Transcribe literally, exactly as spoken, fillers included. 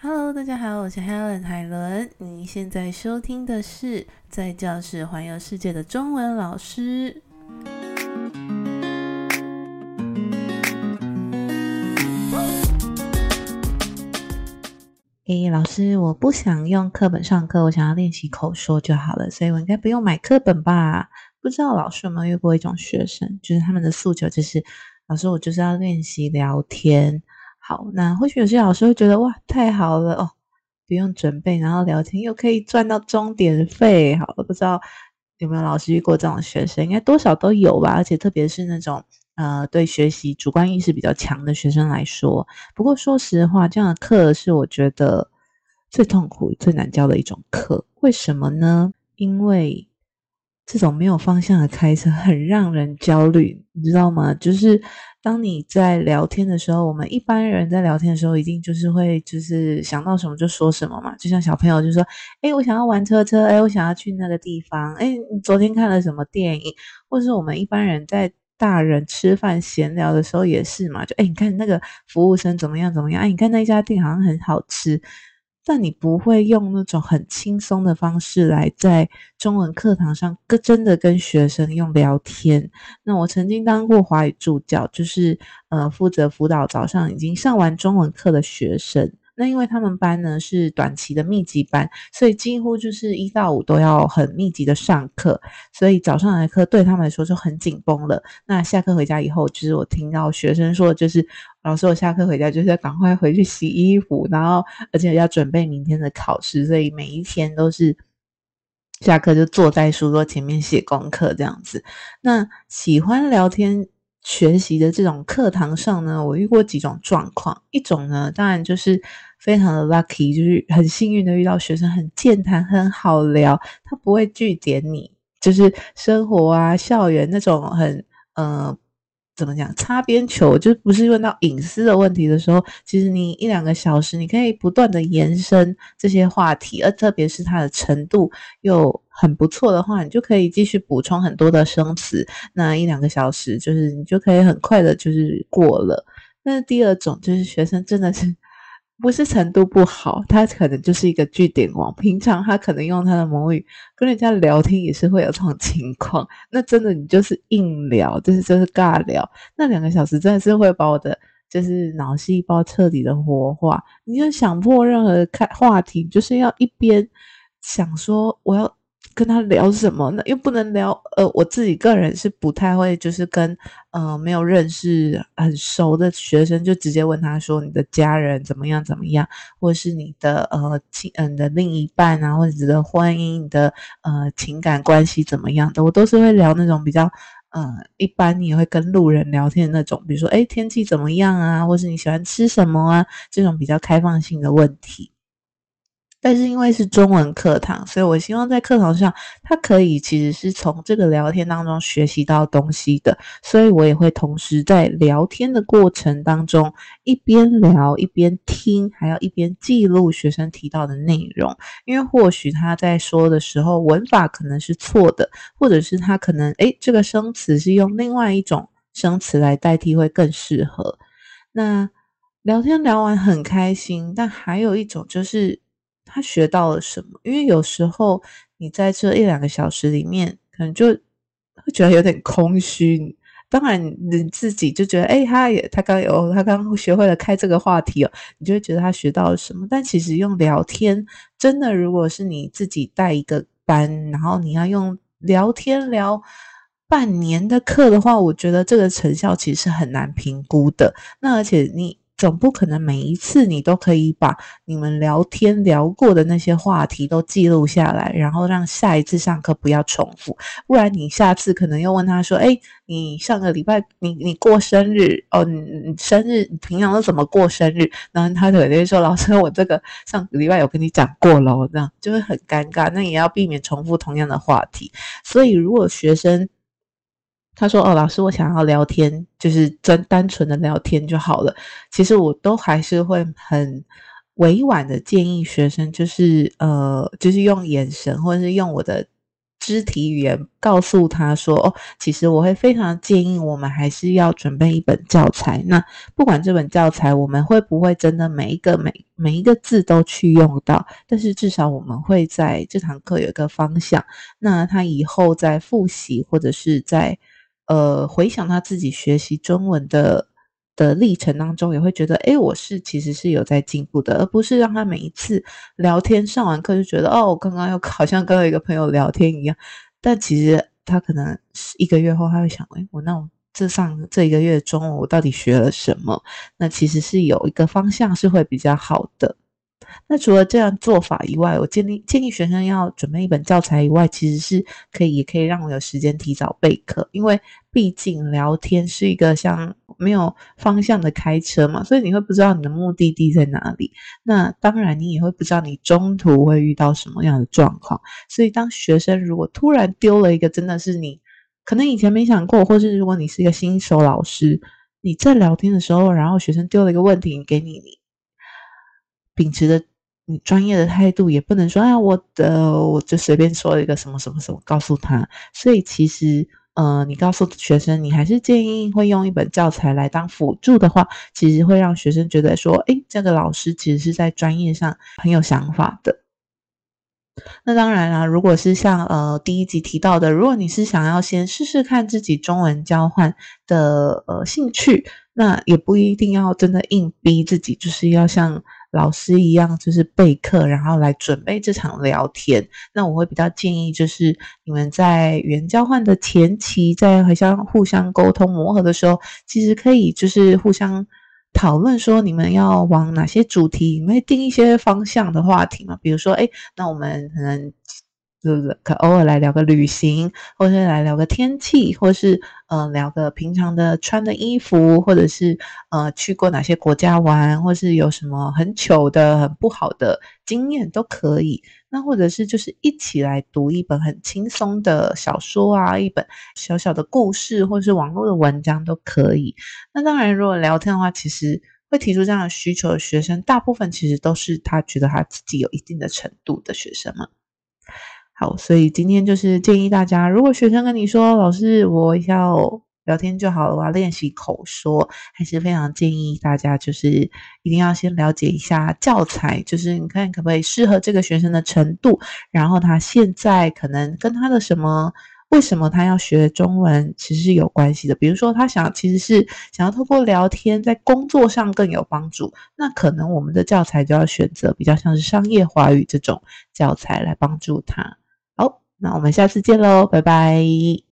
Hello， 大家好，我是 Helen 海伦。你现在收听的是在教室环游世界的中文老师。诶，老师，我不想用课本上课，我想要练习口说就好了，所以我应该不用买课本吧？不知道老师有没有遇过一种学生，就是他们的诉求就是，老师，我就是要练习聊天。好，那或许有些老师会觉得哇，太好了哦，不用准备，然后聊天又可以赚到钟点费。好，不知道有没有老师遇过这种学生，应该多少都有吧。而且特别是那种呃对学习主观意识比较强的学生来说，不过说实话，这样的课是我觉得最痛苦、最难教的一种课。为什么呢？因为这种没有方向的开车很让人焦虑，你知道吗？就是当你在聊天的时候，我们一般人在聊天的时候一定就是会就是想到什么就说什么嘛，就像小朋友就说诶，我想要玩车车，诶，我想要去那个地方，诶，你昨天看了什么电影，或是我们一般人在大人吃饭闲聊的时候也是嘛，就诶，你看那个服务生怎么样怎么样，诶，你看那家店好像很好吃。但你不会用那种很轻松的方式来在中文课堂上跟真的跟学生用聊天。那我曾经当过华语助教，就是呃负责辅导早上已经上完中文课的学生。那因为他们班呢是短期的密集班，所以几乎就是一到五都要很密集的上课，所以早上来课对他们来说就很紧绷了。那下课回家以后，就是我听到学生说，就是老师，我下课回家就是要赶快回去洗衣服，然后而且要准备明天的考试，所以每一天都是下课就坐在书桌前面写功课这样子。那喜欢聊天学习的这种课堂上呢，我遇过几种状况。一种呢，当然就是非常的 lucky， 就是很幸运的遇到学生很健谈很好聊，他不会句点你，就是生活啊校园那种很呃怎么讲擦边球，就是不是问到隐私的问题的时候，其实你一两个小时你可以不断的延伸这些话题，而特别是它的程度又很不错的话，你就可以继续补充很多的生词，那一两个小时就是你就可以很快的就是过了。那第二种就是学生真的是不是程度不好，他可能就是一个句点王，平常他可能用他的母语跟人家聊天也是会有这种情况，那真的你就是硬聊，就是就是尬聊，那两个小时真的是会把我的就是脑细胞彻底的活化，你就想破任何话题，就是要一边想说我要跟他聊什么，那又不能聊呃，我自己个人是不太会就是跟呃没有认识很熟的学生就直接问他说你的家人怎么样怎么样，或是你的呃亲、呃、你的另一半啊，或者你的婚姻你的呃情感关系怎么样的，我都是会聊那种比较呃一般你也会跟路人聊天的那种，比如说诶天气怎么样啊，或是你喜欢吃什么啊，这种比较开放性的问题。但是因为是中文课堂，所以我希望在课堂上他可以其实是从这个聊天当中学习到东西的，所以我也会同时在聊天的过程当中一边聊一边听，还要一边记录学生提到的内容，因为或许他在说的时候文法可能是错的，或者是他可能诶这个生词是用另外一种生词来代替会更适合。那聊天聊完很开心，但还有一种就是他学到了什么？因为有时候你在这一两个小时里面，可能就会觉得有点空虚。当然，你自己就觉得，哎、欸，他也他刚有他刚学会了开这个话题哦，你就会觉得他学到了什么。但其实用聊天，真的如果是你自己带一个班，然后你要用聊天聊半年的课的话，我觉得这个成效其实是很难评估的。那而且你总不可能每一次你都可以把你们聊天聊过的那些话题都记录下来，然后让下一次上课不要重复，不然你下次可能又问他说诶你上个礼拜你你过生日哦，你你生日你平常都怎么过生日，然后他可能会说老师我这个上个礼拜有跟你讲过咯，这样就会很尴尬，那也要避免重复同样的话题。所以如果学生他说哦，老师我想要聊天，就是真单纯的聊天就好了，其实我都还是会很委婉的建议学生就是呃，就是用眼神或者是用我的肢体语言告诉他说，哦，其实我会非常建议我们还是要准备一本教材，那不管这本教材我们会不会真的每一个每每一个字都去用到，但是至少我们会在这堂课有一个方向，那他以后在复习或者是在呃回想他自己学习中文的的历程当中，也会觉得诶我是其实是有在进步的，而不是让他每一次聊天上完课就觉得，哦，我刚刚又好像跟一个朋友聊天一样，但其实他可能一个月后他会想，诶我那我这上这一个月中文我到底学了什么，那其实是有一个方向是会比较好的。那除了这样做法以外，我建议建议学生要准备一本教材以外，其实是可以也可以让我有时间提早备课，因为毕竟聊天是一个像没有方向的开车嘛，所以你会不知道你的目的地在哪里，那当然你也会不知道你中途会遇到什么样的状况，所以当学生如果突然丢了一个真的是你可能以前没想过，或是如果你是一个新手老师，你在聊天的时候然后学生丢了一个问题给你，你秉持的你专业的态度，也不能说啊、哎，我的、呃、我就随便说一个什么什么什么告诉他。所以其实，呃，你告诉学生，你还是建议会用一本教材来当辅助的话，其实会让学生觉得说，哎，这个老师其实是在专业上很有想法的。那当然啦、啊，如果是像呃第一集提到的，如果你是想要先试试看自己中文交换的呃兴趣，那也不一定要真的硬逼自己，就是要像老师一样就是备课然后来准备这场聊天。那我会比较建议就是你们在语言交换的前期，在互相互相沟通磨合的时候，其实可以就是互相讨论说你们要往哪些主题，你们会定一些方向的话题嘛？比如说，哎，那我们可能可偶尔来聊个旅行，或是来聊个天气，或是呃聊个平常的穿的衣服，或者是呃去过哪些国家玩，或是有什么很糗的、很不好的经验都可以。那或者是就是一起来读一本很轻松的小说啊，一本小小的故事，或是网络的文章都可以。那当然，如果聊天的话，其实会提出这样的需求的学生，大部分其实都是他觉得他自己有一定的程度的学生嘛。好，所以今天就是建议大家，如果学生跟你说，老师我要聊天就好了，我要练习口说，还是非常建议大家就是一定要先了解一下教材，就是你看可不可以适合这个学生的程度，然后他现在可能跟他的什么为什么他要学中文其实是有关系的，比如说他想其实是想要透过聊天在工作上更有帮助，那可能我们的教材就要选择比较像是商业华语这种教材来帮助他。好，那我们下次见咯，拜拜。